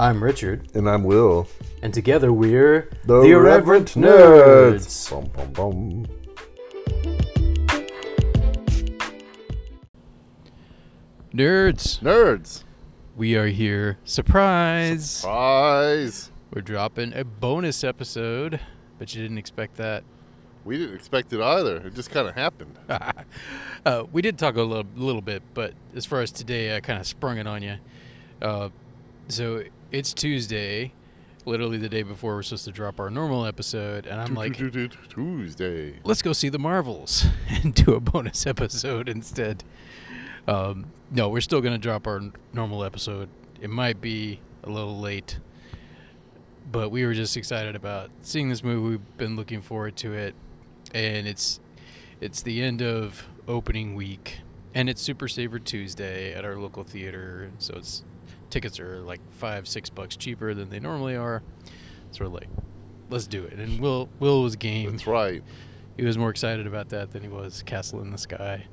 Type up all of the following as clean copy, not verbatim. I'm Richard. And I'm Will. And together we're the Irreverent Nerds. Bum, bum, bum. Nerds. Nerds. We are here. Surprise. Surprise. We're dropping a bonus episode, but you didn't expect that. We didn't expect it either. It just kind of happened. We did talk a little bit, but as far as today, I kind of sprung it on you. So it's Tuesday, literally the day before we're supposed to drop our normal episode, and I'm like, Tuesday. Let's go see The Marvels and do a bonus episode instead. No, we're still going to drop our normal episode. It might be a little late, but we were just excited about seeing this movie. We've been looking forward to it. And it's the end of opening week, and it's Super Saver Tuesday at our local theater. So tickets are like $5-6 cheaper than they normally are. So we're like, let's do it. And Will was game. That's right. He was more excited about that than he was Castle in the Sky.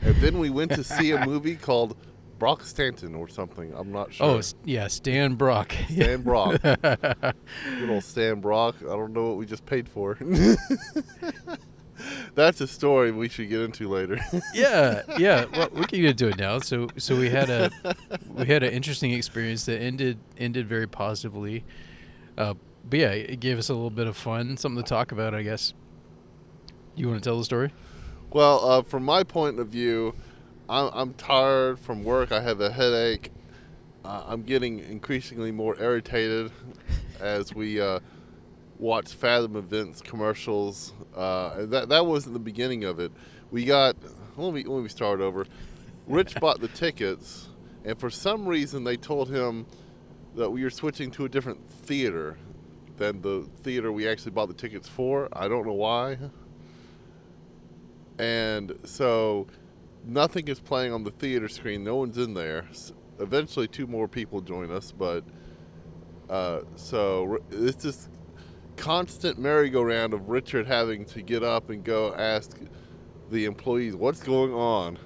And then we went to see a movie called Brock Stanton or something. I'm not sure. Oh, yeah, Stan Brock. Stan Brock. Good old Stan Brock. I don't know what we just paid for. That's a story we should get into later. Yeah. Well, we can get into it now. So we had an interesting experience that ended very positively. But yeah, it gave us a little bit of fun, something to talk about, I guess. You want to tell the story? Well, from my point of view, I'm tired from work. I have a headache. I'm getting increasingly more irritated as we watch Fathom Events commercials. That wasn't the beginning of it. We got... Let me start over. Rich bought the tickets, and for some reason they told him that we were switching to a different theater than the theater we actually bought the tickets for. I don't know why. And so... nothing is playing on the theater screen. No one's in there. Eventually, two more people join us, but so it's this constant merry-go-round of Richard having to get up and go ask the employees what's going on.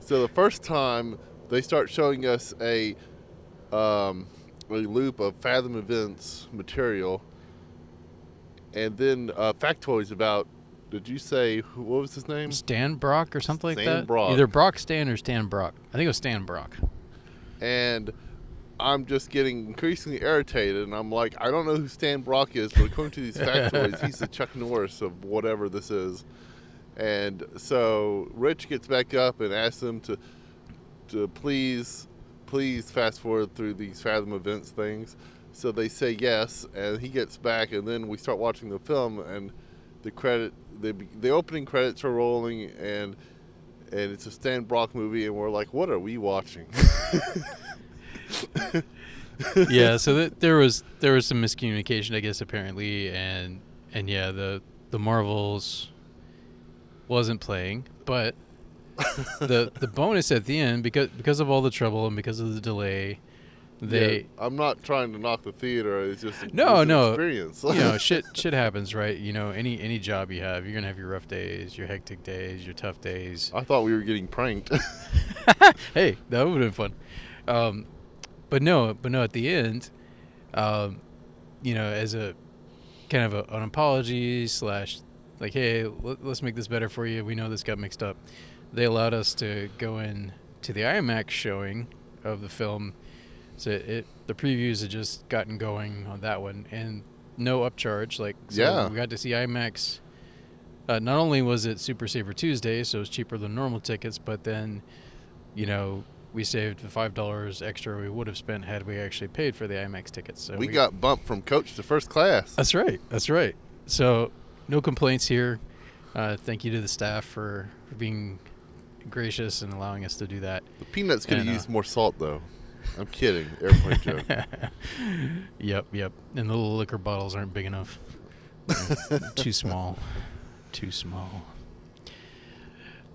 So the first time they start showing us a loop of Fathom Events material, and then factoids about. Did you say, what was his name? Stan Brock or something like that? Stan Brock. Either Brock Stan or Stan Brock. I think it was Stan Brock. And I'm just getting increasingly irritated, and I'm like, I don't know who Stan Brock is, but according to these factoids, he's the Chuck Norris of whatever this is. And so Rich gets back up and asks them to please fast forward through these Fathom Events things. So they say yes, and he gets back, and then we start watching the film, and... The opening credits are rolling, and it's a Stan Brock movie, and we're like, what are we watching? Yeah, so there was some miscommunication, I guess, apparently, and yeah, the Marvels wasn't playing, but the bonus at the end, because of all the trouble and because of the delay. I'm not trying to knock the theater. It's just an experience. You know, shit happens, right? You know, any job you have, you're gonna have your rough days, your hectic days, your tough days. I thought we were getting pranked. Hey, that would have been fun. But no. At the end, you know, as a kind of an apology / like, hey, let's make this better for you. We know this got mixed up. They allowed us to go in to the IMAX showing of the film. So the previews had just gotten going on that one, and no upcharge. Like, so yeah, we got to see IMAX. Not only was it Super Saver Tuesday, so it was cheaper than normal tickets, but then, you know, we saved the $5 extra we would have spent had we actually paid for the IMAX tickets. So we got bumped from coach to first class. That's right. So no complaints here. Thank you to the staff for being gracious and allowing us to do that. The Peanuts could have used more salt, though. I'm kidding. Airplane joke. Yep. And the little liquor bottles aren't big enough. Too small. But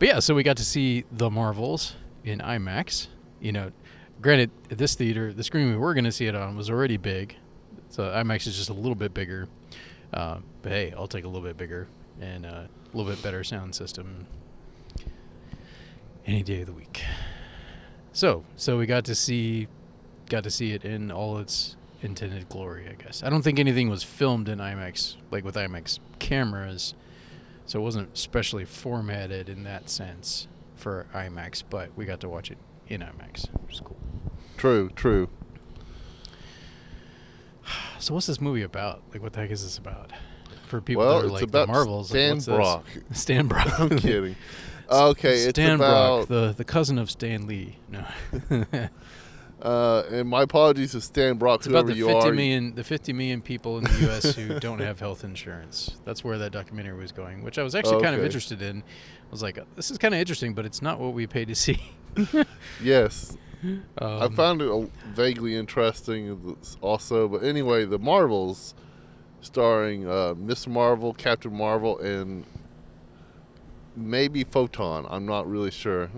yeah, so we got to see The Marvels in IMAX. You know, granted, this theater, the screen we were going to see it on was already big. So IMAX is just a little bit bigger. But hey, I'll take a little bit bigger and a little bit better sound system any day of the week. So we got to see got to see it in all its intended glory, I guess. I don't think anything was filmed in IMAX, like with IMAX cameras, so it wasn't specially formatted in that sense for IMAX, but we got to watch it in IMAX, which is cool. True, true. So what's this movie about? Like, what the heck is this about? For people that are like the Marvels. Stan Brock. Stan Brock. I'm kidding. Okay, it's Stan Brock, the cousin of Stan Lee. No. And my apologies to Stan Brock, it's whoever about the you 50 are. Million, the 50 million people in the U.S. who don't have health insurance. That's where that documentary was going, which I was actually kind of interested in. I was like, this is kind of interesting, but it's not what we pay to see. Yes. I found it vaguely interesting also. But anyway, The Marvels, starring Ms. Marvel, Captain Marvel, and maybe Photon. I'm not really sure.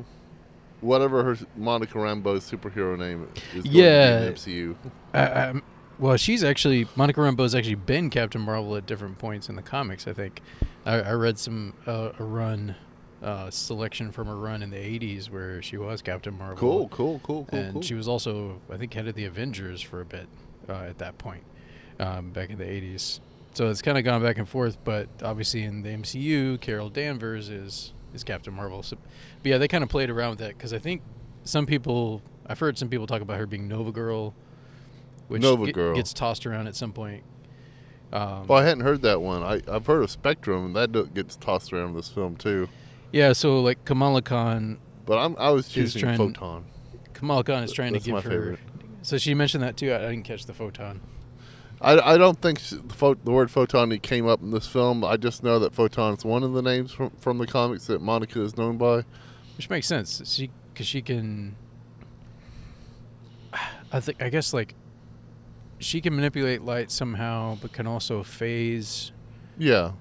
Whatever her Monica Rambeau's superhero name is going to be in the MCU. Well, she's actually, Monica Rambeau's actually been Captain Marvel at different points in the comics, I think. I read some selection from a run in the 80s where she was Captain Marvel. Cool. And she was also, I think, head of the Avengers for a bit at that point, back in the 80s. So it's kind of gone back and forth, but obviously in the MCU, Carol Danvers is Captain Marvel. So, but yeah, they kind of played around with that because I think some people, I've heard some people talk about her being Nova Girl, which gets tossed around at some point. I hadn't heard that one. I've heard of Spectrum, and that gets tossed around in this film too. Yeah, so like Kamala Khan. But I was choosing Photon. Kamala Khan is trying to give her. Favorite. So she mentioned that too. I didn't catch the Photon. I don't think the word Photon came up in this film. I just know that Photon is one of the names from the comics that Monica is known by. Which makes sense. Because she can... I guess, like, she can manipulate light somehow, but can also phase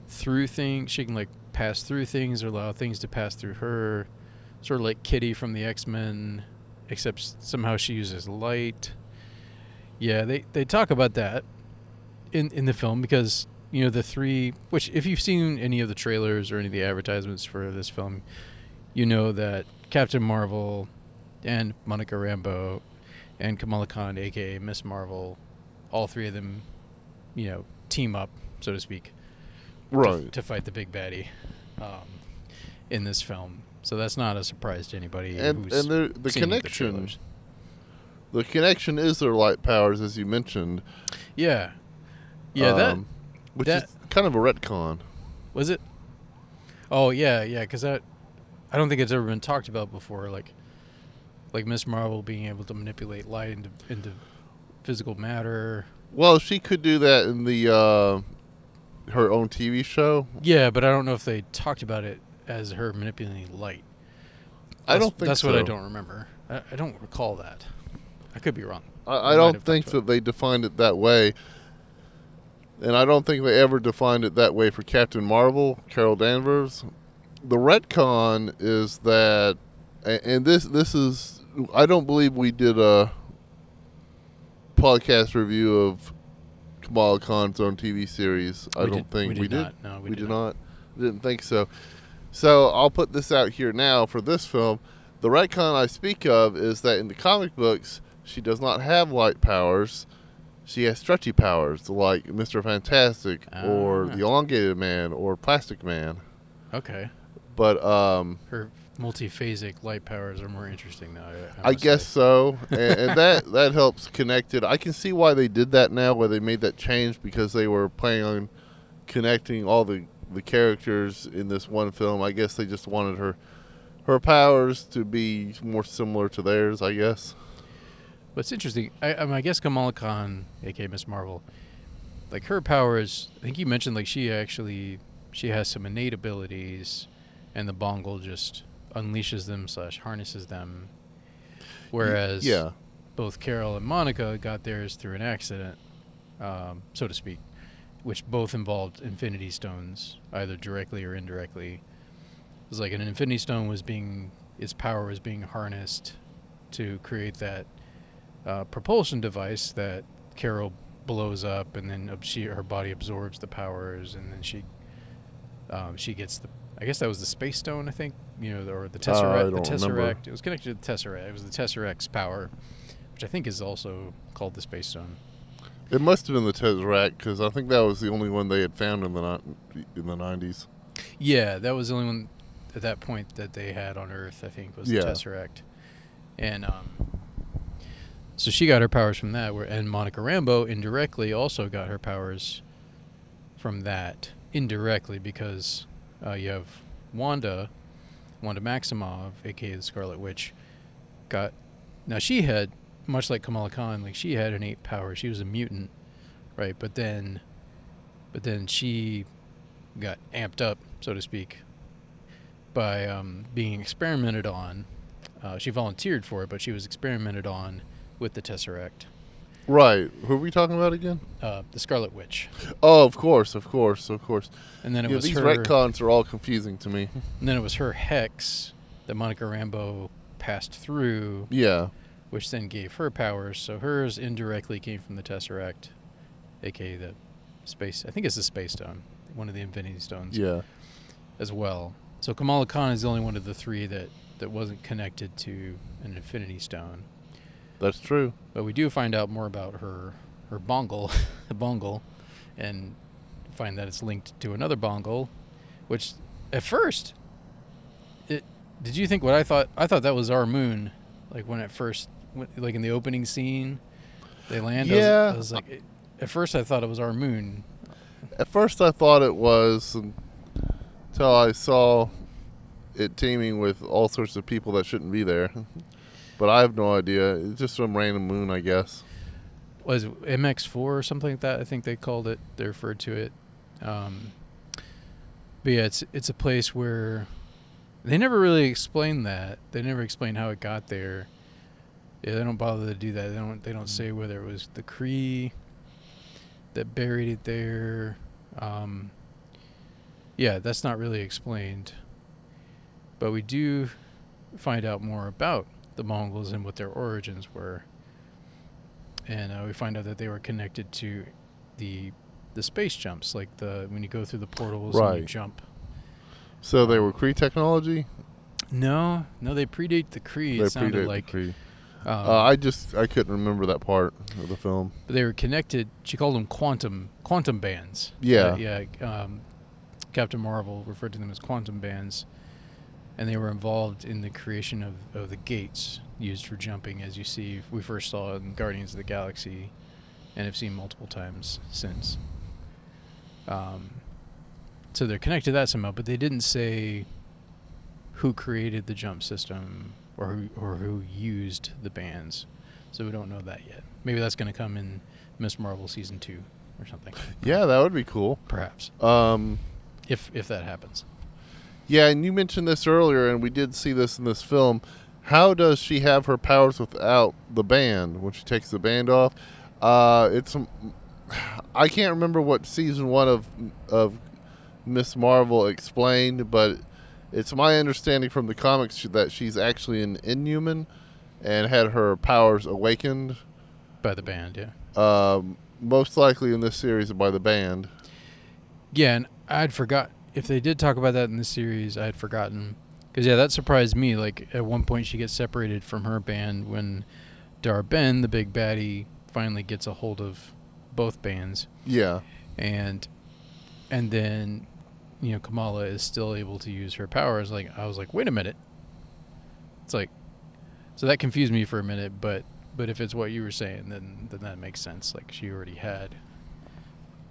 through things. She can, like, pass through things or allow things to pass through her. Sort of like Kitty from the X-Men, except somehow she uses light. Yeah, they talk about that. In the film, because, you know, the three, which if you've seen any of the trailers or any of the advertisements for this film, you know that Captain Marvel and Monica Rambeau and Kamala Khan, a.k.a. Ms. Marvel, all three of them, you know, team up, so to speak, to fight the big baddie in this film. So that's not a surprise to anybody who's the seen connection. The trailers. The connection is their light powers, as you mentioned. Yeah, which is kind of a retcon. Was it? Oh, yeah, because that, I don't think it's ever been talked about before, like Ms. Marvel being able to manipulate light into physical matter. Well, she could do that in the her own TV show. Yeah, but I don't know if they talked about it as her manipulating light. I don't think so. That's what I don't remember. I don't recall that. I could be wrong. I don't think that they defined it that way. And I don't think they ever defined it that way for Captain Marvel, Carol Danvers. The retcon is that, and this is, I don't believe we did a podcast review of Kamala Khan's own TV series. I don't think we did. No, we did not. I didn't think so. So I'll put this out here now for this film. The retcon I speak of is that in the comic books, she does not have light powers. She has stretchy powers, like Mr. Fantastic or the Elongated Man or Plastic Man. Okay. But her multiphasic light powers are more interesting, though. I guess so. And that helps connect it. I can see why they did that now, where they made that change, because they were planning on connecting all the characters in this one film. I guess they just wanted her powers to be more similar to theirs, I guess. What's interesting, I guess Kamala Khan, a.k.a. Ms. Marvel, like her powers, I think you mentioned like she has some innate abilities and the Bongle just unleashes them / harnesses them. Whereas both Carol and Monica got theirs through an accident, so to speak, which both involved Infinity Stones, either directly or indirectly. It was like an Infinity Stone its power was being harnessed to create that propulsion device that Carol blows up, and then her body absorbs the powers, and then she gets the. I guess that was the Space Stone, I think, or the Tesseract. It was connected to the Tesseract. It was the Tesseract's power which I think is also called the Space Stone. It must have been the Tesseract, because I think that was the only one they had found in the 90s. Yeah, that was the only one at that point that they had on Earth, I think, was the Tesseract. And so she got her powers from that, and Monica Rambeau indirectly also got her powers from that, indirectly, because you have Wanda Maximoff, a.k.a. the Scarlet Witch, got... Now, she had, much like Kamala Khan, like, she had innate power. She was a mutant, right? But then she got amped up, so to speak, by being experimented on. She volunteered for it, but she was experimented on with the Tesseract. Right. Who are we talking about again? The Scarlet Witch. Oh, of course. And then it was her... These retcons are all confusing to me. And then it was her hex that Monica Rambeau passed through. Yeah. Which then gave her powers. So hers indirectly came from the Tesseract, a.k.a. the Space... I think it's the Space Stone. One of the Infinity Stones. Yeah. As well. So Kamala Khan is the only one of the three that wasn't connected to an Infinity Stone. That's true. But we do find out more about her bongle, the bongle, and find that it's linked to another bongle, which at first, did you think what I thought? I thought that was our moon, like when at first, like in the opening scene, they land. Yeah. I was like, at first I thought it was our moon. At first I thought it was, until I saw it teeming with all sorts of people that shouldn't be there. But I have no idea. It's just some random moon, I guess. Was MX4 or something like that? I think they called it. They referred to it. But yeah, it's a place where they never really explained that. They never explained how it got there. Yeah, they don't bother to do that. They don't say whether it was the Kree that buried it there. Yeah, that's not really explained. But we do find out more about the Mongols and what their origins were, and we find out that they were connected to the space jumps, like when you go through the portals and you jump. So they were Kree technology? No, they predate the Kree. It sounded like the Kree. I couldn't remember that part of the film. But they were connected. She called them quantum bands. Yeah, Captain Marvel referred to them as quantum bands. And they were involved in the creation of the gates used for jumping, as you see. We first saw it in Guardians of the Galaxy, and I've seen multiple times since. So they're connected to that somehow, but they didn't say who created the jump system or who used the bands. So we don't know that yet. Maybe that's going to come in Ms. Marvel Season 2 or something. Yeah, that would be cool. Perhaps. If that happens. Yeah, and you mentioned this earlier, and we did see this in this film. How does she have her powers without the band when she takes the band off? I can't remember what season 1 of Ms. Marvel explained, but it's my understanding from the comics that she's actually an Inhuman and had her powers awakened by the band. Yeah, most likely in this series by the band. Yeah, and I'd forgotten. If they did talk about that in the series, I had forgotten. Because, yeah, that surprised me. Like, at one point she gets separated from her band when Darben, the big baddie, finally gets a hold of both bands. Yeah. And then, you know, Kamala is still able to use her powers. Like, I was like, wait a minute. It's like... So that confused me for a minute, but if it's what you were saying, then that makes sense. Like, she already had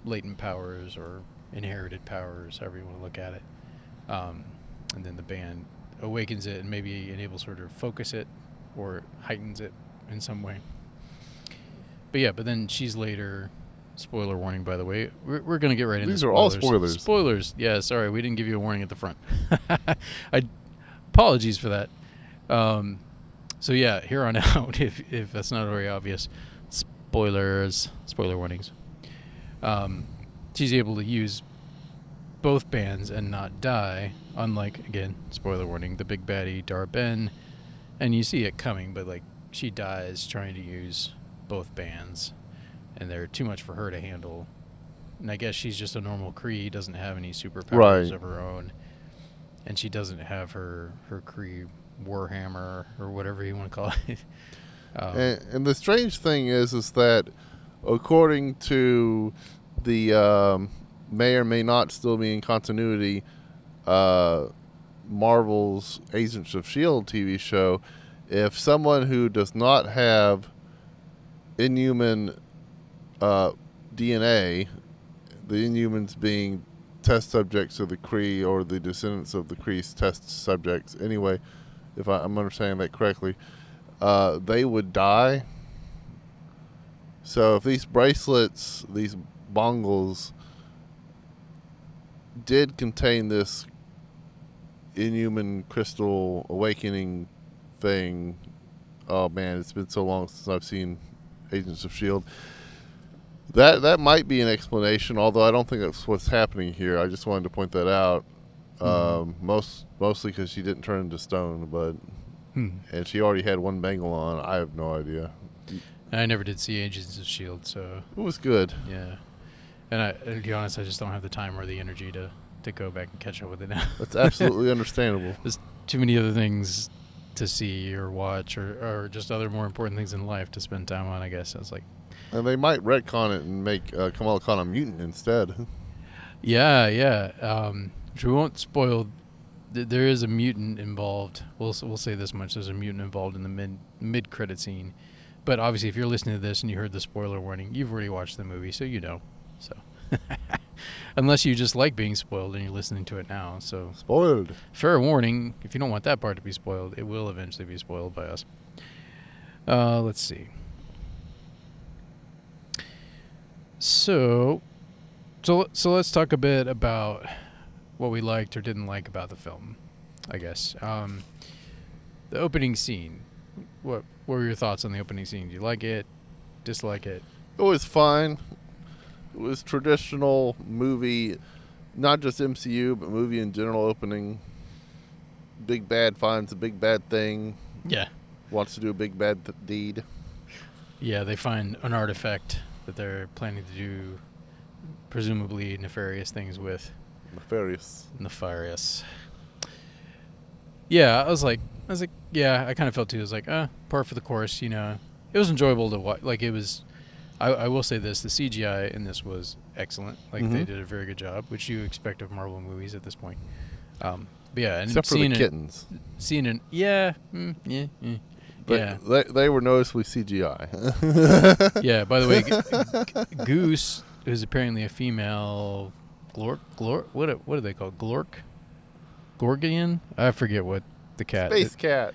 latent powers or... inherited powers, however you want to look at it, and then the band awakens it and maybe enables her to focus it or heightens it in some way. But yeah, but then she's later. Spoiler warning, by the way. We're gonna get right into these. Are all spoilers. Spoilers. Yeah, sorry, we didn't give you a warning at the front. Apologies for that. So yeah, here on out, if that's not very obvious, spoilers, spoiler warnings. She's able to use both bands and not die, unlike, again, spoiler warning, the big baddie, Darben. And you see it coming, but, like, she dies trying to use both bands, and they're too much for her to handle. And I guess she's just a normal Kree, doesn't have any superpowers of her own, and she doesn't have her Kree Warhammer, or whatever you want to call it. And the strange thing is that according to the may or may not still be in continuity Marvel's Agents of S.H.I.E.L.D. TV show, if someone who does not have Inhuman DNA, the Inhumans being test subjects of the Kree or the descendants of the Kree's test subjects, anyway, if I'm understanding that correctly, they would die. So if these bracelets, these bongles, did contain this Inhuman crystal awakening thing, oh man, it's been so long since I've seen Agents of S.H.I.E.L.D. That might be an explanation, although I don't think that's what's happening here. I just wanted to point that out. Mostly because she didn't turn into stone, but and she already had one bangle on. I have no idea. I never did see Agents of S.H.I.E.L.D., so it was good. Yeah, and to be honest, I just don't have the time or the energy to go back and catch up with it now. That's absolutely understandable. There's too many other things to see or watch, or just other more important things in life to spend time on, I guess. I was like, and they might retcon it and make Kamala Khan a mutant instead. Yeah. Which we won't spoil. There is a mutant involved. We'll say this much: there's a mutant involved in the mid-credit scene. But obviously, if you're listening to this and you heard the spoiler warning, you've already watched the movie, so you know. So, unless you just like being spoiled and you're listening to it now, so spoiled. Fair warning: if you don't want that part to be spoiled, it will eventually be spoiled by us. Let's see. So let's talk a bit about what we liked or didn't like about the film, I guess. The opening scene. What were your thoughts on the opening scene? Do you like it? Dislike it? It was fine. It was traditional movie, not just MCU, but movie in general opening. Big bad finds a big bad thing. Yeah. Wants to do a big bad deed. Yeah, they find an artifact that they're planning to do presumably nefarious things with. Nefarious. Yeah, I was like, yeah, I kind of felt too. I was like, par for the course, you know. It was enjoyable to watch. Like, it was, I will say this, the CGI in this was excellent. Like, they did a very good job, which you expect of Marvel movies at this point. But yeah, and except for the kittens. But yeah, they were noticeably CGI. Yeah, by the way, Goose, who's apparently a female Glork, what are they called? Glork? Gorgian? I forget what the cat is. Space cat.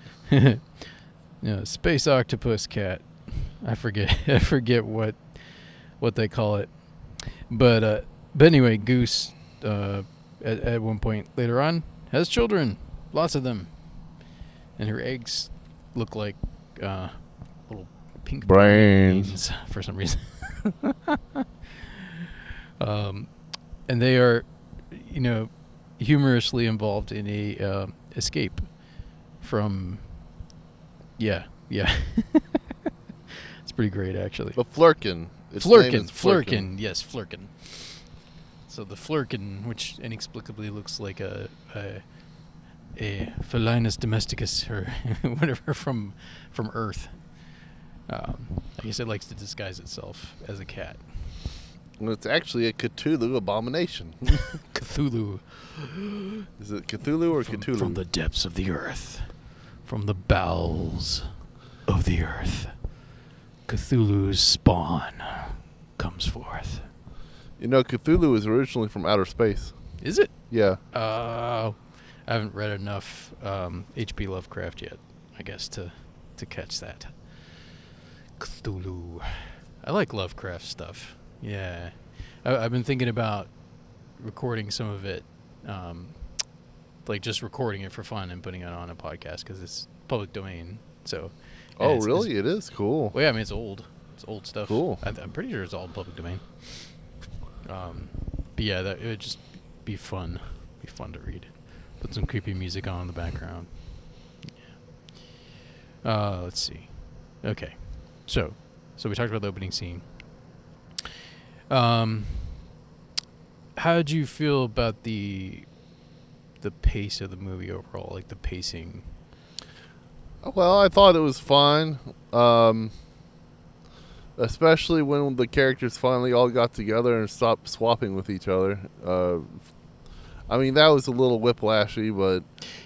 No, space octopus cat. I forget what they call it. But anyway, Goose at one point later on has children. Lots of them. And her eggs look like little pink brains for some reason. And they are, you know, humorously involved in a escape from. Yeah. It's pretty great, actually. But Flerken. Flerken. Yes, Flerken. So the Flerken, which inexplicably looks like a Felinus domesticus or whatever from Earth. I guess it likes to disguise itself as a cat. Well, it's actually a Cthulhu abomination. Cthulhu. Is it Cthulhu or Cthulhu? From the depths of the earth. From the bowels of the earth. Cthulhu's spawn comes forth. You know, Cthulhu is originally from outer space. Is it? Yeah. I haven't read enough H.P. Lovecraft yet, I guess, to catch that. Cthulhu. I like Lovecraft stuff. Yeah. I've been thinking about recording some of it, like just recording it for fun and putting it on a podcast because it's public domain. So. Oh, really? It is cool. Well, yeah, I mean, it's old. It's old stuff. Cool. I'm pretty sure it's all public domain. But yeah, it would just be fun. Be fun to read. Put some creepy music on in the background. Yeah. Let's see. Okay. So we talked about the opening scene. How did you feel about the pace of the movie overall, like the pacing? Well, I thought it was fine. Especially when the characters finally all got together and stopped swapping with each other. I mean, that was a little whiplashy, but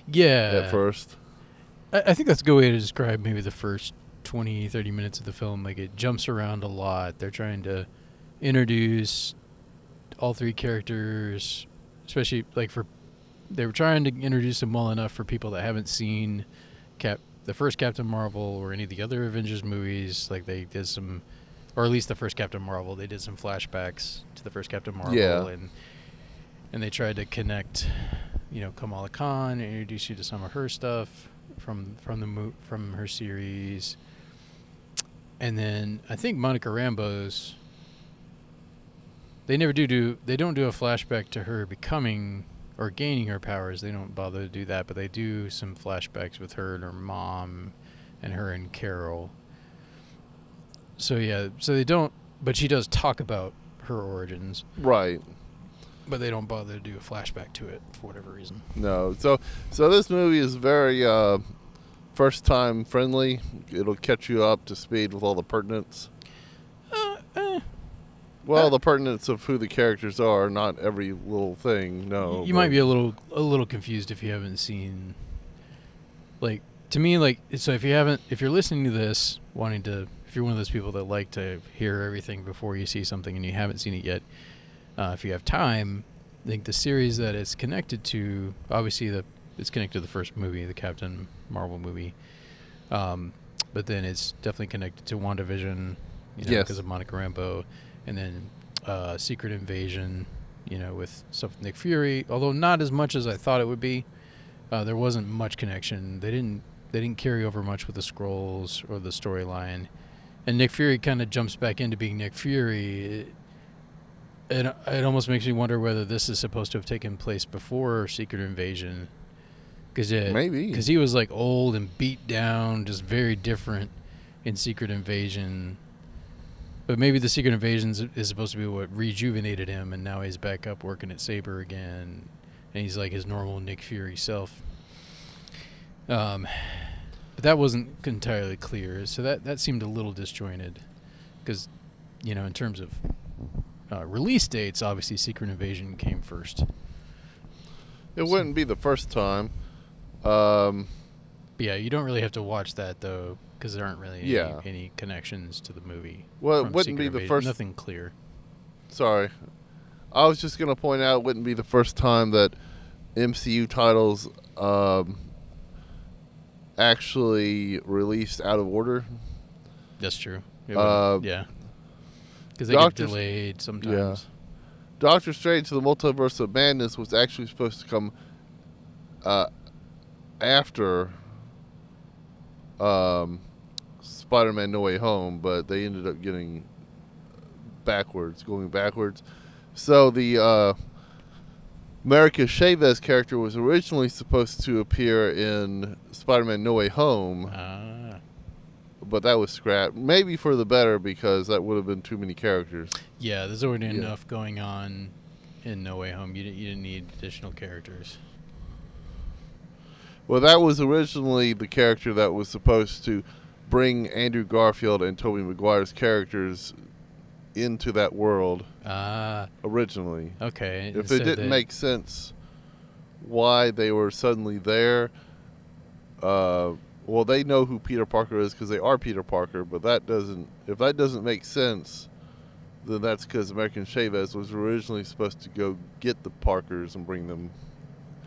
yeah, at first. I think that's a good way to describe maybe the first 20, 30 minutes of the film. Like, it jumps around a lot. They're trying to introduce all three characters, especially, like, for... They were trying to introduce them well enough for people that haven't seen the first Captain Marvel or any of the other Avengers movies. Like, they did some... Or at least the first Captain Marvel, they did some flashbacks to the first Captain Marvel. Yeah. And they tried to connect, you know, Kamala Khan, introduce you to some of her stuff from her series. And then I think Monica Rambeau's... They never do... They don't do a flashback to her becoming... or gaining her powers. They don't bother to do that, but they do some flashbacks with her and her mom and her and Carol. So yeah, so they don't, but she does talk about her origins. Right. But they don't bother to do a flashback to it for whatever reason. No. So this movie is very first time friendly. It'll catch you up to speed with all the pertinence. Well, the pertinence of who the characters are, not every little thing. No, you might be a little confused if you haven't seen. Like, to me, like, so if you're listening to this, if you're one of those people that like to hear everything before you see something and you haven't seen it yet, if you have time, I think the series that it's connected to, obviously it's connected to the first movie, the Captain Marvel movie, but then it's definitely connected to WandaVision, you know, because of Monica Rambeau. And then Secret Invasion, you know, with stuff with Nick Fury. Although not as much as I thought it would be. There wasn't much connection. They didn't carry over much with the Skrulls or the storyline. And Nick Fury kind of jumps back into being Nick Fury. It almost makes me wonder whether this is supposed to have taken place before Secret Invasion. Maybe. Because he was, like, old and beat down, just very different in Secret Invasion. But maybe the Secret Invasion is supposed to be what rejuvenated him, and now he's back up working at Saber again, and he's like his normal Nick Fury self. But that wasn't entirely clear, so that seemed a little disjointed, because, you know, in terms of release dates, obviously Secret Invasion came first. It wouldn't be the first time. Yeah, you don't really have to watch that though, because there aren't really any connections to the movie. Well, it wouldn't be the first... Nothing clear. Sorry. I was just going to point out it wouldn't be the first time that MCU titles actually released out of order. That's true. Yeah. Because they get delayed sometimes. Yeah. Doctor Strange to the Multiverse of Madness was actually supposed to come after... Spider-Man No Way Home, but they ended up going backwards. So the America Chavez character was originally supposed to appear in Spider-Man No Way Home, but that was scrapped, maybe for the better, because that would have been too many characters. Yeah, there's already enough going on in No Way Home. You didn't need additional characters. Well, that was originally the character that was supposed to bring Andrew Garfield and Tobey Maguire's characters into that world. Originally. Okay. If it didn't make sense why they were suddenly there, well, they know who Peter Parker is because they are Peter Parker, but if that doesn't make sense, then that's because American Chavez was originally supposed to go get the Parkers and bring them.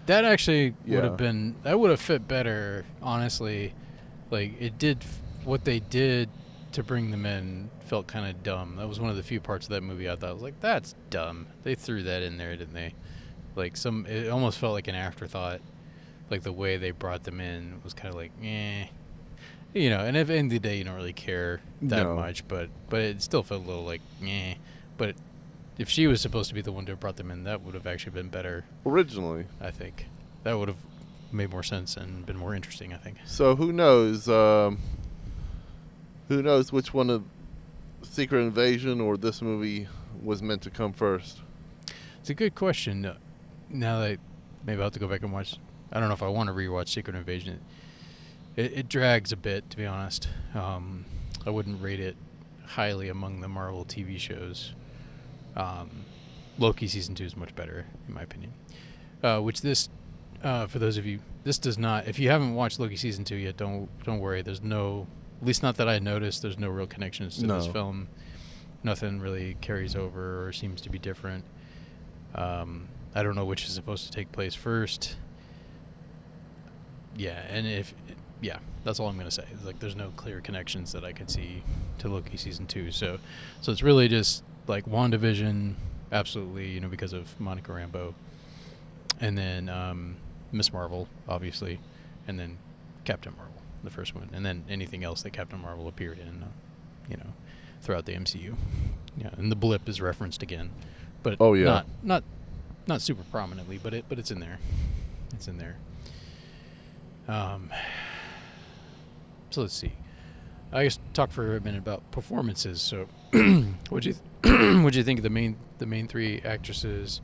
That actually would have been... That would have fit better, honestly. Like, it did... What they did to bring them in felt kind of dumb. That was one of the few parts of that movie I thought was like, that's dumb. They threw that in there, didn't they? Like, it almost felt like an afterthought. Like, the way they brought them in was kind of like, eh. You know, and at the end of the day, you don't really care that much. But it still felt a little like, eh. But... If she was supposed to be the one to have brought them in, that would have actually been better. Originally. I think. That would have made more sense and been more interesting, I think. So who knows? Who knows which one of Secret Invasion or this movie was meant to come first? It's a good question. Now that maybe I'll have to go back and watch. I don't know if I want to rewatch Secret Invasion. It drags a bit, to be honest. I wouldn't rate it highly among the Marvel TV shows. Loki Season 2 is much better, in my opinion. Which this, for those of you, this does not, if you haven't watched Loki Season 2 yet, don't worry. There's no, at least not that I noticed, there's no real connections to this film. Nothing really carries over or seems to be different. I don't know which is supposed to take place first. Yeah, and if... Yeah, that's all I'm going to say. It's like there's no clear connections that I could see to Loki Season 2. So it's really just like WandaVision, absolutely, you know, because of Monica Rambeau. And then Ms. Marvel, obviously. And then Captain Marvel, the first one. And then anything else that Captain Marvel appeared in, you know, throughout the MCU. Yeah, and the blip is referenced again. But oh, yeah. Not super prominently, but it's in there. It's in there. So let's see. I guess talk for a minute about performances. So, what'd you think of the main three actresses,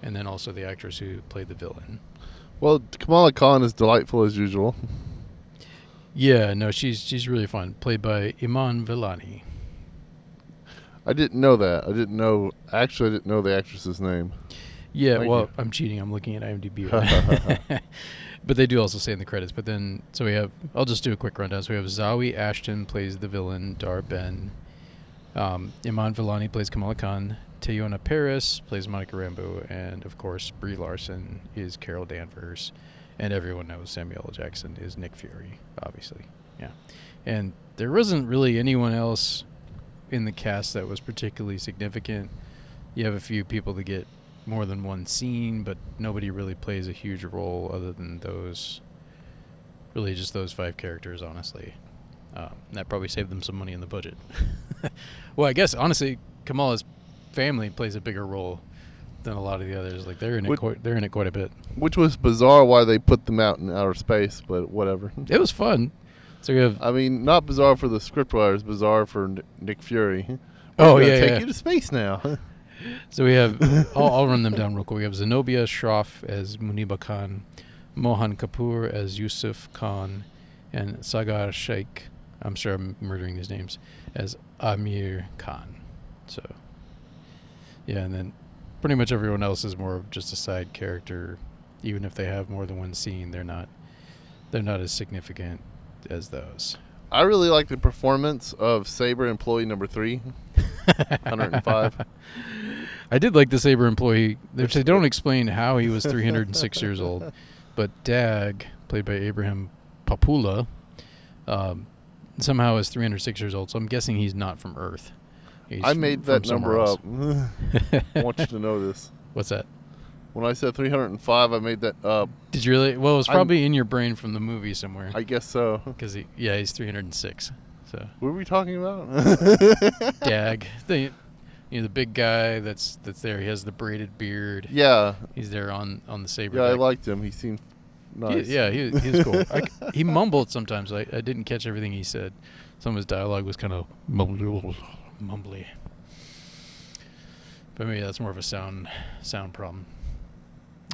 and then also the actress who played the villain? Well, Kamala Khan is delightful as usual. Yeah, no, she's really fun. Played by Iman Vellani. I didn't know that. Actually, I didn't know the actress's name. Yeah, well, I'm cheating. I'm looking at IMDb right now. But they do also say in the credits. But then, so we have, I'll just do a quick rundown. So we have Zawi Ashton plays the villain, Dar Ben. Iman Vellani plays Kamala Khan. Teyona Paris plays Monica Rambeau. And, of course, Brie Larson is Carol Danvers. And everyone knows Samuel L. Jackson is Nick Fury, obviously. Yeah. And there wasn't really anyone else in the cast that was particularly significant. You have a few people that get more than one scene, but nobody really plays a huge role other than those, really just those five characters, honestly. That probably saved them some money in the budget. Well, I guess, honestly, Kamala's family plays a bigger role than a lot of the others. Like, they're in it quite a bit. Which was bizarre why they put them out in outer space, but whatever. It was fun. So we have, I mean, not bizarre for the scriptwriters, bizarre for Nick Fury. We're gonna take you to space now. So we have, I'll run them down real quick. We have Zenobia Shroff as Muniba Khan, Mohan Kapoor as Yusuf Khan, and Sagar Shaikh, I'm sure I'm murdering these names, as Amir Khan. So, yeah, and then pretty much everyone else is more of just a side character. Even if they have more than one scene, they're not as significant as those. I really like the performance of Saber employee number 3, 105. I did like the Saber employee. They don't explain how he was 306 years old. But Dag, played by Abraham Papula, somehow is 306 years old. So I'm guessing he's not from Earth. I made that number up. I want you to know this. What's that? When I said 305, I made that up. Did you really? Well, it was probably in your brain from the movie somewhere. I guess so. Because, yeah, he's 306. So. What were we talking about? Dag. The big guy that's there. He has the braided beard. Yeah. He's there on the Saber. Yeah, I liked him. He seemed nice. He was cool. He mumbled sometimes. I didn't catch everything he said. Some of his dialogue was kind of mumbly. But maybe that's more of a sound problem.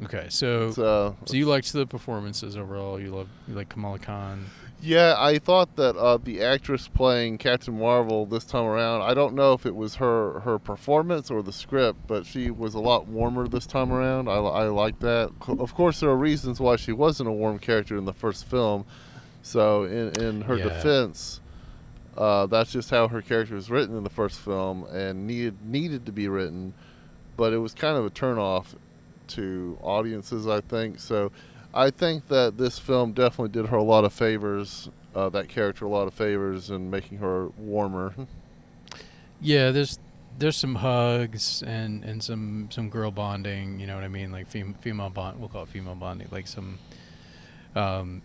Okay, so you liked the performances overall. You like Kamala Khan. Yeah, I thought that the actress playing Captain Marvel this time around, I don't know if it was her performance or the script, but she was a lot warmer this time around. I like that. Of course, there are reasons why she wasn't a warm character in the first film. So in her defense, that's just how her character was written in the first film and needed to be written. But it was kind of a turnoff to audiences, I think. So I think that this film definitely did her a lot of favors, that character a lot of favors, in making her warmer. Yeah, there's some hugs and some girl bonding, you know what I mean? Like female bond, we'll call it female bonding, like some and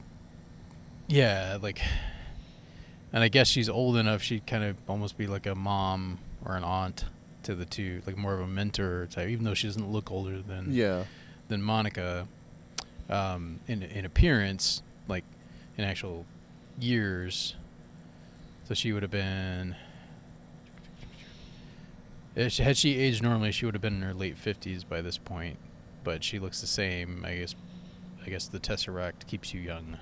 I guess she's old enough she'd kind of almost be like a mom or an aunt to the two, like more of a mentor type, even though she doesn't look older than Monica in appearance, like in actual years. So she would have been, had she aged normally, she would have been in her late 50s by this point, but she looks the same. I guess the Tesseract keeps you young,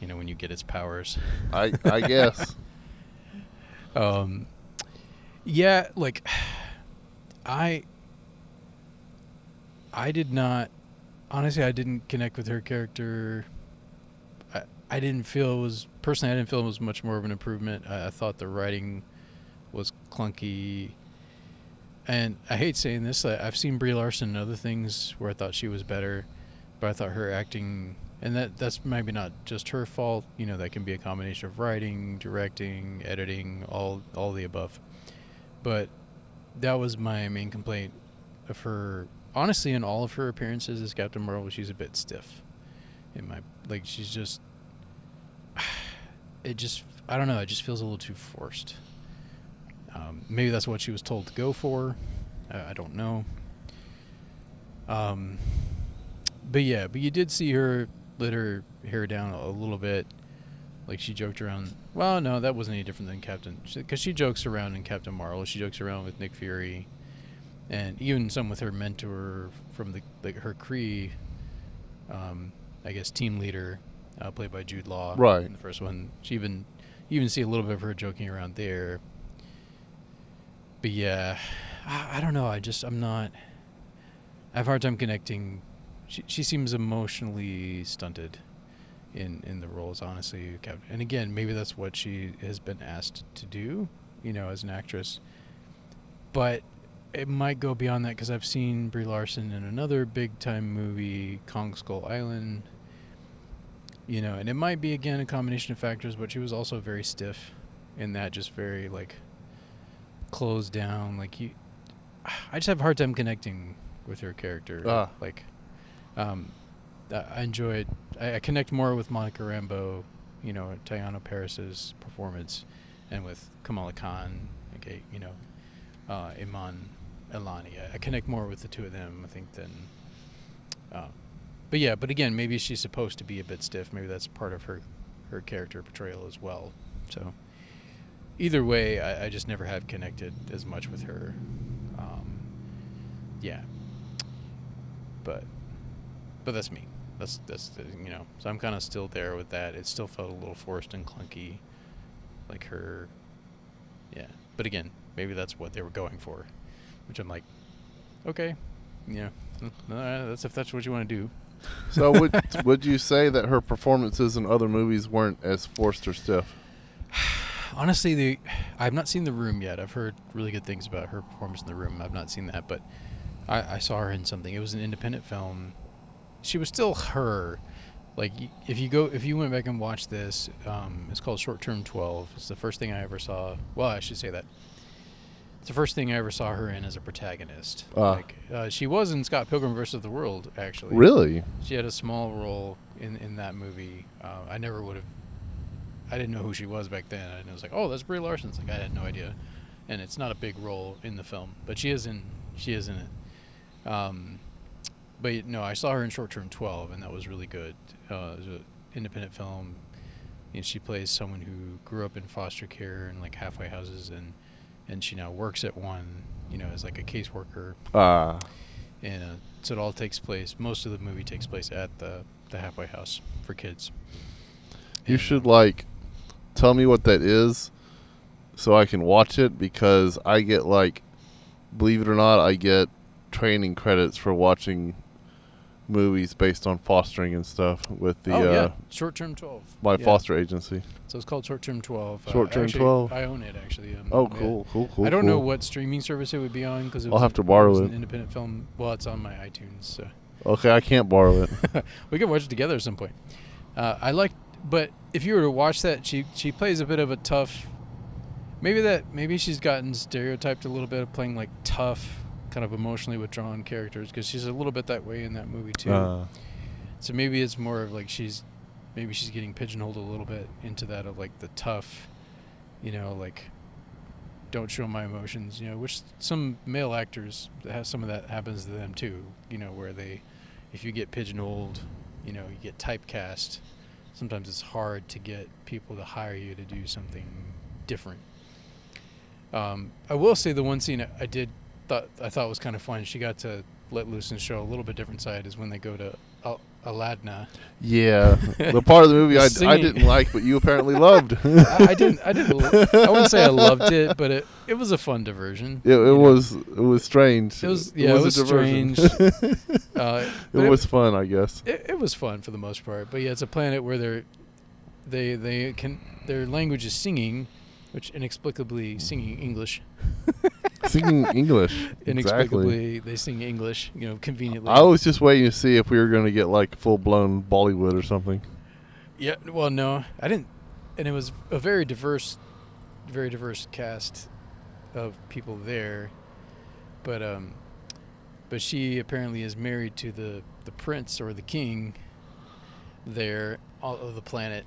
you know, when you get its powers. I guess. Yeah, like I did not, honestly, I didn't connect with her character. I didn't feel it was, personally, I didn't feel it was much more of an improvement. I thought the writing was clunky. And I hate saying this, I've seen Brie Larson in other things where I thought she was better, but I thought her acting, and that's maybe not just her fault, you know, that can be a combination of writing, directing, editing, all the above. But that was my main complaint of her. Honestly, in all of her appearances as Captain Marvel, she's a bit stiff. She's just, I don't know, it just feels a little too forced. Maybe that's what she was told to go for. I don't know. But you did see her let her hair down a little bit. Like, she joked around. Well, no, that wasn't any different than Captain, because she jokes around in Captain Marvel. She jokes around with Nick Fury, and even some with her mentor from her Kree, team leader, played by Jude Law. Right. In the first one, she even see a little bit of her joking around there. But yeah, I don't know. I have a hard time connecting. She seems emotionally stunted in the roles, honestly. And again, maybe that's what she has been asked to do, you know, as an actress. But it might go beyond that, because I've seen Brie Larson in another big-time movie, Kong Skull Island, you know, and it might be, again, a combination of factors, but she was also very stiff in that, just very, like, closed down. I just have a hard time connecting with her character. I enjoy it. I connect more with Monica Rambeau, you know, Teyana Paris's performance, and with Kamala Khan, okay, you know, Iman Vellani. I connect more with the two of them, I think, than. But again, maybe she's supposed to be a bit stiff. Maybe that's part of her character portrayal as well. So, either way, I just never have connected as much with her. But that's me. That's you know. So I'm kind of still there with that. It still felt a little forced and clunky, like her. Yeah. But again, maybe that's what they were going for, which I'm like, okay, yeah, that's if that's what you want to do. So would you say that her performances in other movies weren't as forced or stiff? Honestly, I've not seen The Room yet. I've heard really good things about her performance in The Room. I've not seen that, but I saw her in something. It was an independent film. She was still her. Like, if you went back and watched this, it's called Short Term 12. It's the first thing I ever saw. Well, I should say that. It's the first thing I ever saw her in as a protagonist. She was in Scott Pilgrim vs. the World, actually. Really? She had a small role in that movie. I didn't know who she was back then. I was like, oh, that's Brie Larson. It's like, I had no idea. And it's not a big role in the film, but she is in it. But no, I saw her in Short Term 12, and that was really good. It was an independent film, and she plays someone who grew up in foster care and like halfway houses, and she now works at one, you know, as like a caseworker. And so it all takes place. Most of the movie takes place at the halfway house for kids. You should tell me what that is so I can watch it, because I get believe it or not, I get training credits for watching movies based on fostering and stuff with the Short Term 12 by foster agency. So it's called Short Term 12. Short Term 12. I own it, actually. Cool. I don't know what streaming service it would be on, because I'll have to borrow it. An independent film. Well, it's on my iTunes. So. Okay, I can't borrow it. We can watch it together at some point. But if you were to watch that, she plays a bit of a tough. Maybe she's gotten stereotyped a little bit of playing like tough, kind of emotionally withdrawn characters, because she's a little bit that way in that movie too. So maybe it's more of like she's getting pigeonholed a little bit into that of like the tough, you know, like don't show my emotions, you know, which some male actors have, some of that happens to them too, you know, where if you get pigeonholed, you know, you get typecast. Sometimes it's hard to get people to hire you to do something different. I will say the one scene I thought was kind of fun. She got to let loose and show a little bit different side is when they go to Aladna. Yeah, the part of the movie I didn't like, but you apparently loved. I wouldn't say I loved it, but it was a fun diversion. It was strange. It was strange. It was fun, I guess. It was fun for the most part, but yeah, it's a planet where their language is singing, which inexplicably singing English. Singing English. Inexplicably, exactly. They sing English, conveniently. I was just waiting to see if we were going to get, full-blown Bollywood or something. Yeah, well, no, I didn't. And it was a very diverse cast of people there. But she apparently is married to the prince or the king there of the planet.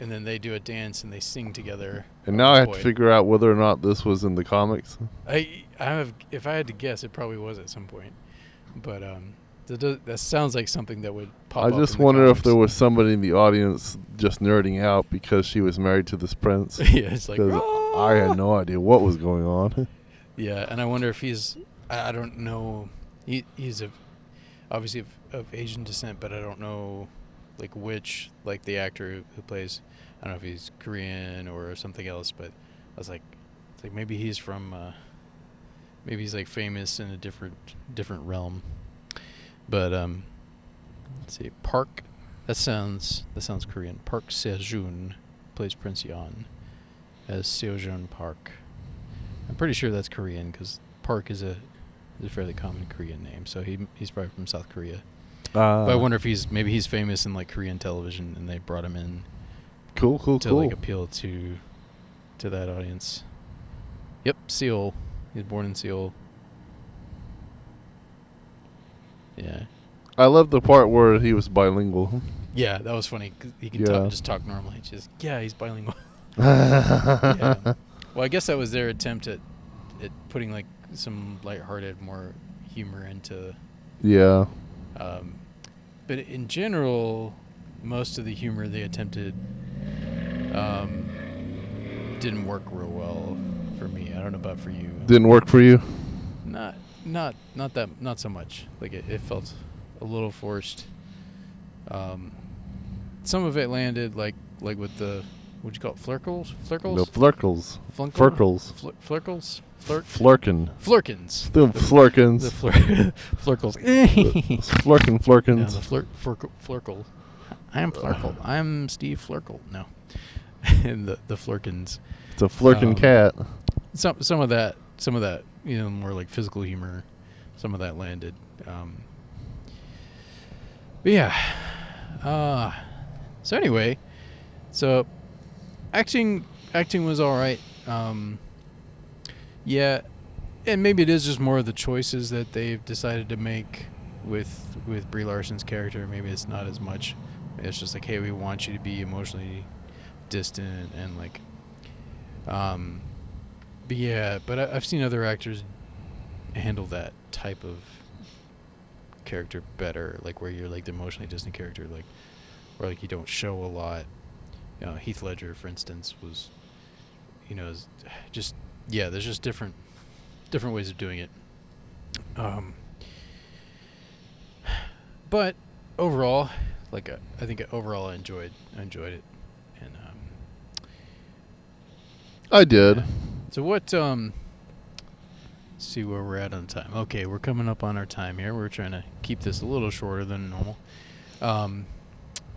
And then they do a dance and they sing together. And now I have to figure out whether or not this was in the comics. If I had to guess, it probably was at some point. But that sounds like something that would pop up. I just wonder if there was somebody in the audience just nerding out because she was married to this prince. Yeah, it's like, ah! I had no idea what was going on. Yeah, and I wonder if he's, I don't know, he's obviously of Asian descent, but I don't know which the actor who plays, I don't know if he's Korean or something else, but I was like, it's like maybe he's from maybe he's famous in a different realm. But let's see, Park, that sounds Korean. Park Seo-joon plays Prince Yeon as Seo-joon Park. I'm pretty sure that's Korean because Park is a fairly common Korean name, so he's probably from South Korea. But I wonder if he's famous in Korean television and they brought him in. Cool. To appeal to that audience. Yep, Seoul. He was born in Seoul. Yeah. I love the part where he was bilingual. Yeah, that was funny. He can just talk normally. Just he's bilingual. Yeah. Well, I guess that was their attempt at putting some lighthearted, more humor into. Yeah. But in general, most of the humor they attempted didn't work real well for me. I don't know about for you. Didn't work for you? Not so much. It felt a little forced. Some of it landed like with the, what'd you call it, Flerkels? No, Flerkels. Flerkels? Flerkens. The Flerkens. Flerkels. Flerkens. No, the Flerkel. I am Flerkel. I'm Steve Flerkel. No. And the Flerkens. It's a Flerken cat. Some of that, more physical humor. Some of that landed. But yeah. So anyway, acting was all right. Yeah, and maybe it is just more of the choices that they've decided to make with Brie Larson's character. Maybe it's not as much. It's just hey, we want you to be emotionally distant and But yeah, but I've seen other actors handle that type of character better. Where you're the emotionally distant character, or you don't show a lot. Heath Ledger, for instance, was, just. Yeah, there's just different ways of doing it. But overall, I think overall I enjoyed it, and I did. Yeah. So what? Let's see where we're at on time. Okay, we're coming up on our time here. We're trying to keep this a little shorter than normal.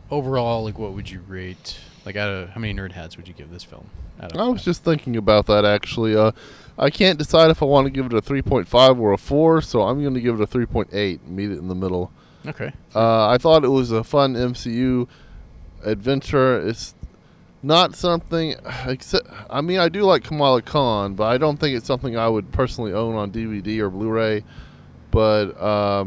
Overall, what would you rate? Out of how many nerd hats would you give this film? I was just thinking about that, actually. I can't decide if I want to give it a 3.5 or a 4, so I'm going to give it a 3.8, meet it in the middle. Okay. I thought it was a fun MCU adventure. It's not something... I do like Kamala Khan, but I don't think it's something I would personally own on DVD or Blu-ray. But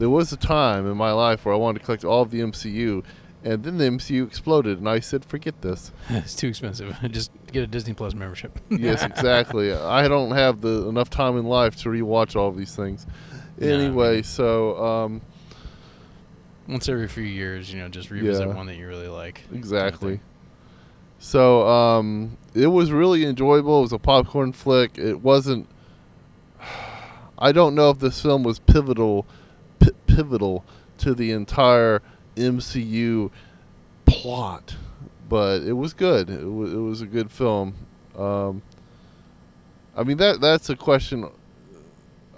there was a time in my life where I wanted to collect all of the MCU, and then the MCU exploded, and I said, forget this. It's too expensive. Just get a Disney Plus membership. Yes, exactly. I don't have enough time in life to rewatch all of these things. Anyway, so... once every few years, just revisit one that you really like. Exactly. So, it was really enjoyable. It was a popcorn flick. It wasn't... I don't know if this film was pivotal to the entire... MCU plot, but it was good. It was a good film. I mean, that's a question.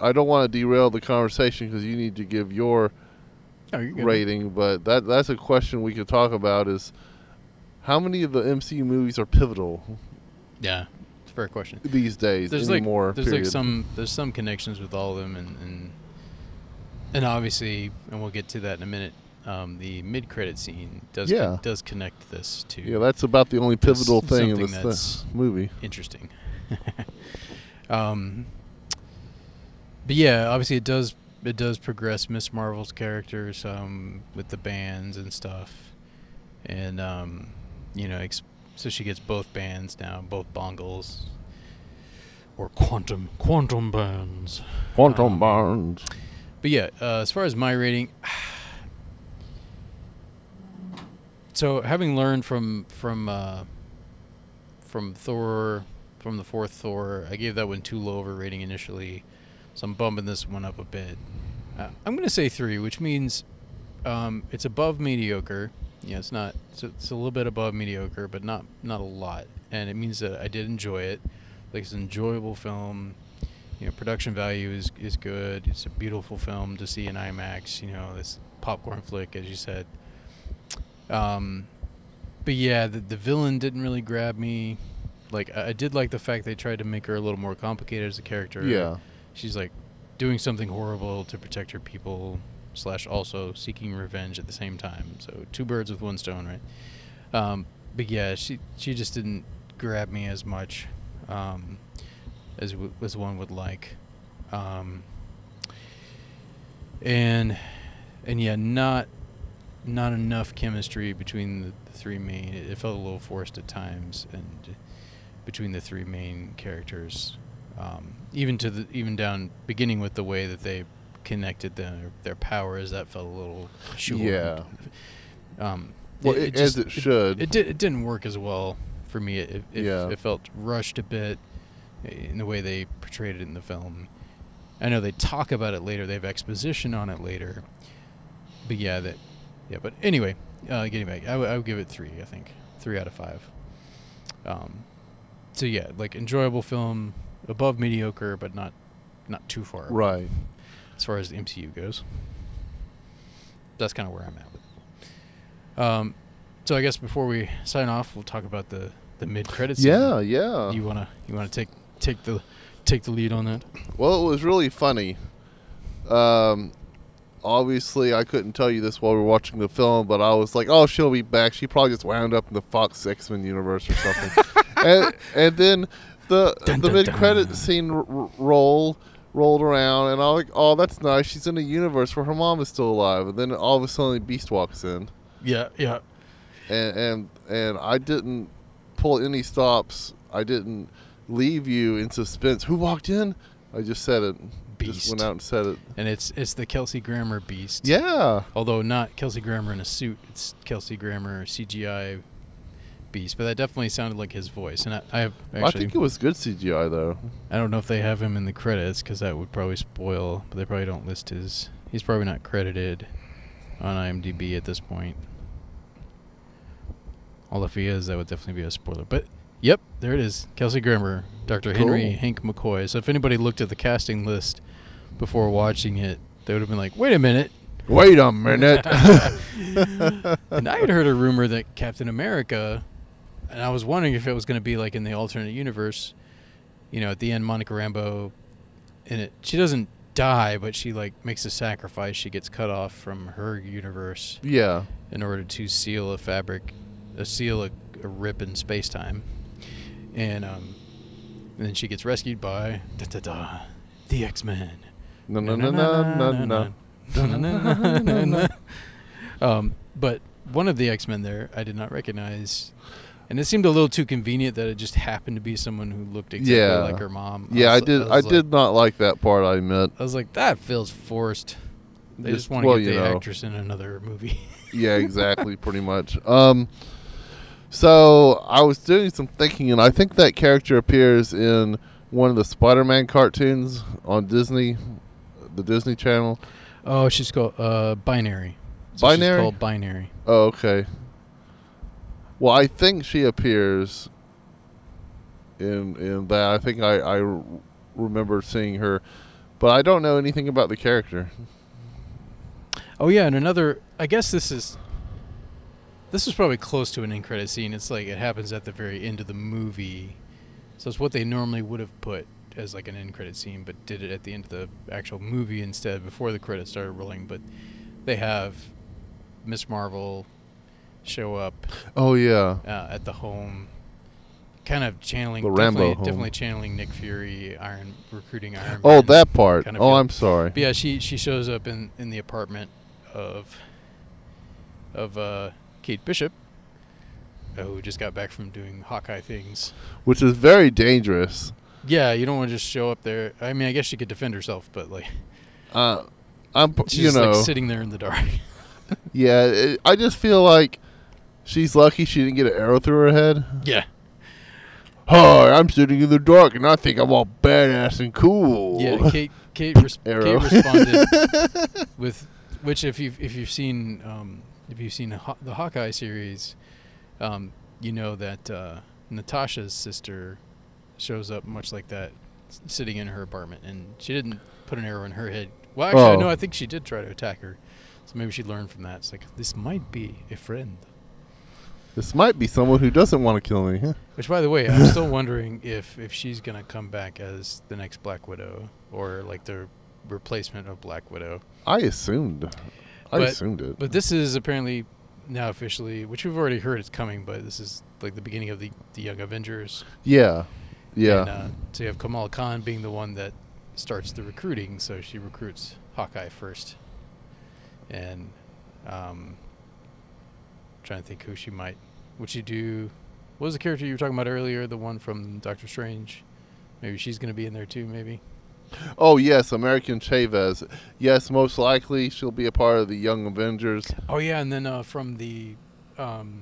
I don't want to derail the conversation because you need to give your rating, but that's a question we could talk about is how many of the MCU movies are pivotal? Yeah, it's a fair question. These days, there's some connections with all of them, and obviously, and we'll get to that in a minute. The mid-credit scene does connect this to. Yeah, that's about the only pivotal thing in this movie. Interesting. But yeah, obviously it does progress Ms. Marvel's characters with the bands and stuff, and so she gets both bands now, both bongles, or quantum bands. Quantum bands. But yeah, as far as my rating. So having learned from Thor, from the fourth Thor, I gave that one too low of a rating initially, so I'm bumping this one up a bit. I'm going to say 3, which means it's above mediocre. Yeah, it's not. It's a little bit above mediocre, but not a lot. And it means that I did enjoy it. Like, it's an enjoyable film. You know, production value is good. It's a beautiful film to see in IMAX. You know, this popcorn flick, as you said. But yeah, the villain didn't really grab me. Like, I did like the fact they tried to make her a little more complicated as a character. Yeah. She's like doing something horrible to protect her people, / also seeking revenge at the same time. So 2 birds with 1 stone, right? But yeah, she just didn't grab me as much, as one would like. And yeah, not enough chemistry between the 3 main. It felt a little forced at times, and between the 3 main characters, even down beginning with the way that they connected their powers, that felt a little short. Yeah. Well, it should. It didn't work as well for me. It felt rushed a bit in the way they portrayed it in the film. I know they talk about it later. They have exposition on it later. But yeah, but anyway, getting back, I would give it 3, I think. 3 out of 5. So yeah, like, enjoyable film, above mediocre, but not too far. Right. As far as the MCU goes. That's kind of where I'm at with it. So I guess before we sign off, we'll talk about the mid-credits. Yeah, yeah. You wanna take the lead on that? Well, it was really funny. Obviously, I couldn't tell you this while we were watching the film, but I was like, oh, she'll be back. She probably just wound up in the Fox X-Men universe or something. and then the mid-credit scene rolled around, and I was like, oh, that's nice. She's in a universe where her mom is still alive. And then all of a sudden, Beast walks in. Yeah, yeah. And I didn't pull any stops. I didn't leave you in suspense. Who walked in? I just said it. Beast. Just went out and said it. And it's the Kelsey Grammer Beast. Yeah. Although not Kelsey Grammer in a suit. It's Kelsey Grammer CGI Beast. But that definitely sounded like his voice. And I think it was good CGI, though. I don't know if they have him in the credits, because that would probably spoil. But they probably don't list his. He's probably not credited on IMDb at this point. Although if he is, that would definitely be a spoiler. But yep, there it is. Kelsey Grammer, Dr. Henry Hank McCoy. So if anybody looked at the casting list before watching it, they would have been like, wait a minute. And I had heard a rumor that Captain America, and I was wondering if it was going to be like in the alternate universe, you know, at the end, Monica Rambeau, in it, she doesn't die, but she like makes a sacrifice. She gets cut off from her universe, yeah, in order to seal a rip in space-time, and then she gets rescued by the X-Men. But one of the X-Men there I did not recognize, and it seemed a little too convenient that it just happened to be someone who looked exactly like her mom. Yeah, I did not like that part. I admit, I was like, that feels forced. They just want to get the actress in another movie. Yeah, exactly, pretty much. So I was doing some thinking, and I think that character appears in one of the Spider-Man cartoons on Disney, the Disney Channel. Oh, she's called Binary. Binary? She's called Binary. Oh, okay. Well, I think she appears in that. I think I remember seeing her, but I don't know anything about the character. Oh yeah, and another. I guess this is probably close to an end credit scene. It's like it happens at the very end of the movie, so it's what they normally would have put as like an end credit scene, but did it at the end of the actual movie instead, before the credits started rolling. But they have Ms. Marvel show up. Oh yeah, at the home. Kind of channeling, definitely channeling Nick Fury, recruiting Iron Man. Oh, that part. Kind of I'm sorry. But yeah, she shows up in the apartment of Kate Bishop, who just got back from doing Hawkeye things, which is very dangerous. Yeah, you don't want to just show up there. I mean, I guess she could defend herself, but like, she's sitting there in the dark. Yeah, I just feel like she's lucky she didn't get an arrow through her head. Yeah. Hi, I'm sitting in the dark, and I think I'm all badass and cool. Yeah, Kate responded with, which if you've seen the Hawkeye series, you know that Natasha's sister shows up much like that, sitting in her apartment, and she didn't put an arrow in her head. Well, actually, no, I think she did try to attack her, so maybe she learned from that. It's like, this might be a friend. This might be someone who doesn't want to kill me. Huh? Which, by the way, I'm still wondering if she's going to come back as the next Black Widow, or like the replacement of Black Widow. I assumed it. But this is apparently now officially, which we've already heard it's coming, but this is like the beginning of the Young Avengers. Yeah. Yeah. And, so you have Kamala Khan being the one that starts the recruiting. So she recruits Hawkeye first. And trying to think who she might. Would she do? What was the character you were talking about earlier? The one from Doctor Strange? Maybe she's going to be in there too, maybe? Oh, yes, American Chavez. Yes, most likely she'll be a part of the Young Avengers. Oh, yeah, and then from the... Iron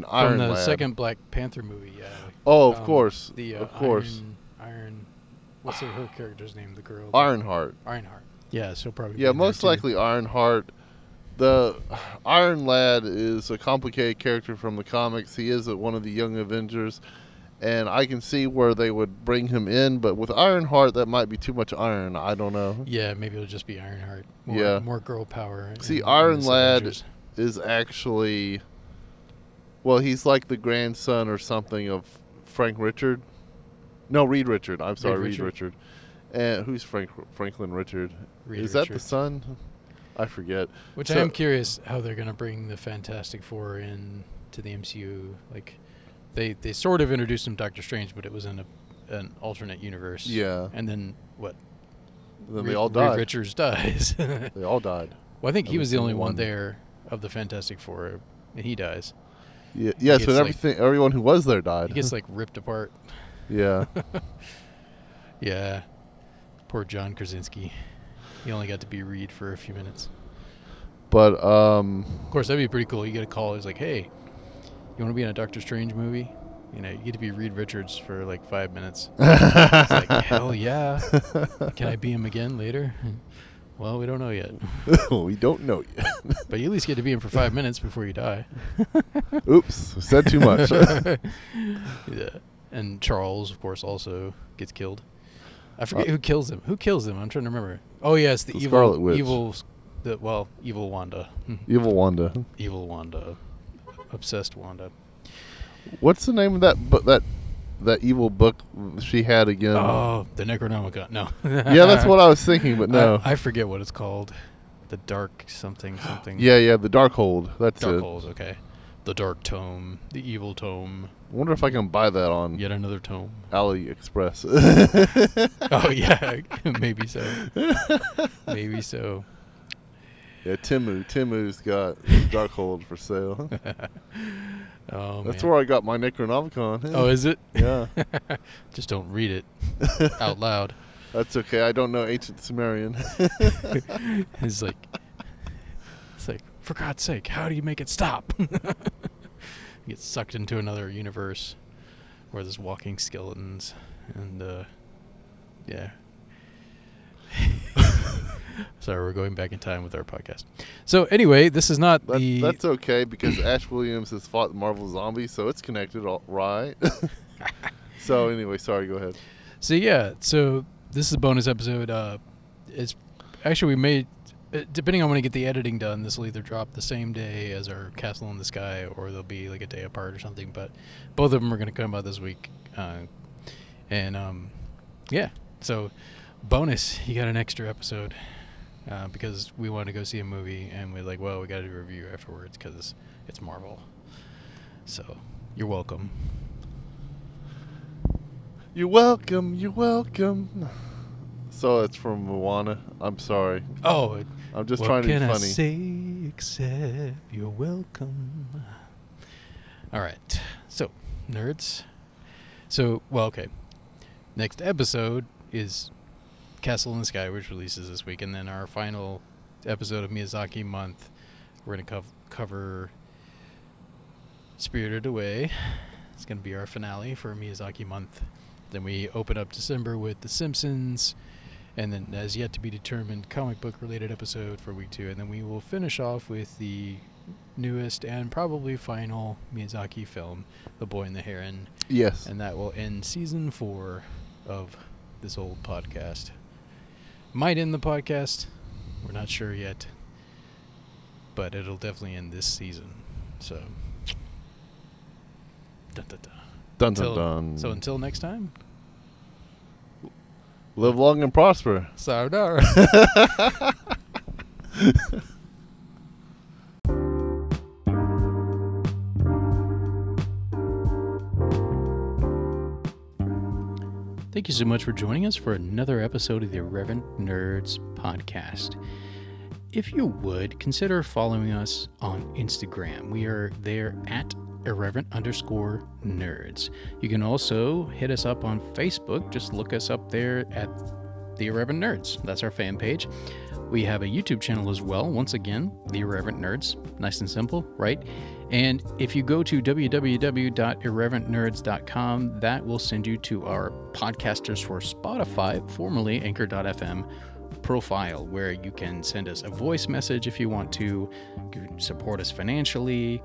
Man. Second Black Panther movie, yeah. Oh, of course. Of course. Iron... What's her character's name? The girl? Ironheart. Ironheart. Yeah, she'll probably be in most likely too. Ironheart... The Iron Lad is a complicated character from the comics. He is one of the Young Avengers, and I can see where they would bring him in, but with Ironheart, that might be too much iron. I don't know. Yeah, maybe it'll just be Ironheart. More girl power. See, Iron Lad is actually, well, he's like the grandson or something of Reed Richards. I'm sorry, Reed Richards. And who's Franklin Richard? Is that the son? I forget. Which I am curious how they're going to bring the Fantastic Four in to the MCU. Like, they sort of introduced them to Doctor Strange, but it was in an alternate universe. Yeah. And then what? Then they all died. Reed Richards dies. They all died. Well, I think he was the only one there of the Fantastic Four, and he dies. Yeah. Yeah. So everyone who was there died. He gets like ripped apart. Yeah. Yeah. Poor John Krasinski. He only got to be Reed for a few minutes. But, of course, that'd be pretty cool. You get a call. He's like, hey, you want to be in a Doctor Strange movie? You know, you get to be Reed Richards for, like, 5 minutes. It's like, hell yeah. Can I be him again later? Well, we don't know yet. We don't know yet. But you at least get to be him for 5 minutes before you die. Oops. Said too much. Yeah. And Charles, of course, also gets killed. I forget who kills him. Who kills him? I'm trying to remember. Oh, yeah, it's the Scarlet Witch. Evil Wanda. Evil Wanda. Evil Wanda. Obsessed Wanda. What's the name of that evil book she had again? Oh, the Necronomicon. No. Yeah, that's what I was thinking, but no. I forget what it's called. The Dark something. Yeah, the Darkhold. That's it. Darkhold, okay. The Dark Tome. The Evil Tome. I wonder if I can buy that on yet another tome AliExpress. Oh yeah, maybe so. Maybe so. Yeah, Timu's got Darkhold for sale. Oh, that's man. Where I got my Necronomicon. Hey. Oh, is it? Yeah. Just don't read it out loud. That's okay. I don't know ancient Sumerian. It's like for God's sake, how do you make it stop? Get sucked into another universe where there's walking skeletons and yeah. Sorry, we're going back in time with our podcast. So anyway, this is not the... That's okay, because Ash Williams has fought Marvel Zombies, so it's connected, all right? So anyway, sorry, go ahead. So yeah, so this is a bonus episode. It's actually, we made... Depending on when I get the editing done, this will either drop the same day as our Castle in the Sky, or they'll be like a day apart or something. But both of them are going to come out this week. Yeah, so bonus, you got an extra episode because we wanted to go see a movie, and we're like, well, we got to do a review afterwards because it's Marvel. So you're welcome. You're welcome. You're welcome. So it's from Moana. I'm sorry. Oh, I'm just trying to be funny. What can I say except you're welcome? All right. So, nerds. So, well, okay. Next episode is Castle in the Sky, which releases this week, and then our final episode of Miyazaki month. We're gonna cover Spirited Away. It's gonna be our finale for Miyazaki month. Then we open up December with The Simpsons. And then, as yet to be determined, comic book related episode for week 2. And then we will finish off with the newest and probably final Miyazaki film, The Boy and the Heron. Yes. And that will end season 4 of this old podcast. Might end the podcast. We're not sure yet. But it'll definitely end this season. So. Dun dun dun. Dun dun dun. So until next time. Live long and prosper. Sayonara. Thank you so much for joining us for another episode of the Irreverent Nerds podcast. If you would, consider following us on Instagram. We are there at irreverent_nerds. You can also hit us up on Facebook. Just look us up there at The Irreverent Nerds. That's our fan page. We have a YouTube channel as well. Once again, The Irreverent Nerds. Nice and simple, right? And if you go to www.irreverentnerds.com, that will send you to our Podcasters for Spotify, formerly Anchor.fm, profile, where you can send us a voice message if you want to, support us financially,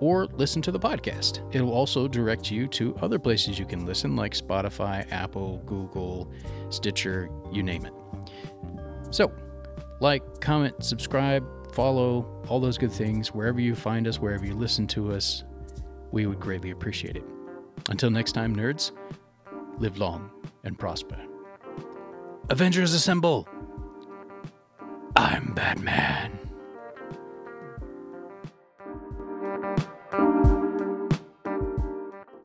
or listen to the podcast. It will also direct you to other places you can listen, like Spotify, Apple, Google, Stitcher, you name it. So, like, comment, subscribe, follow, all those good things, wherever you find us, wherever you listen to us, we would greatly appreciate it. Until next time, nerds, live long and prosper. Avengers assemble! I'm Batman.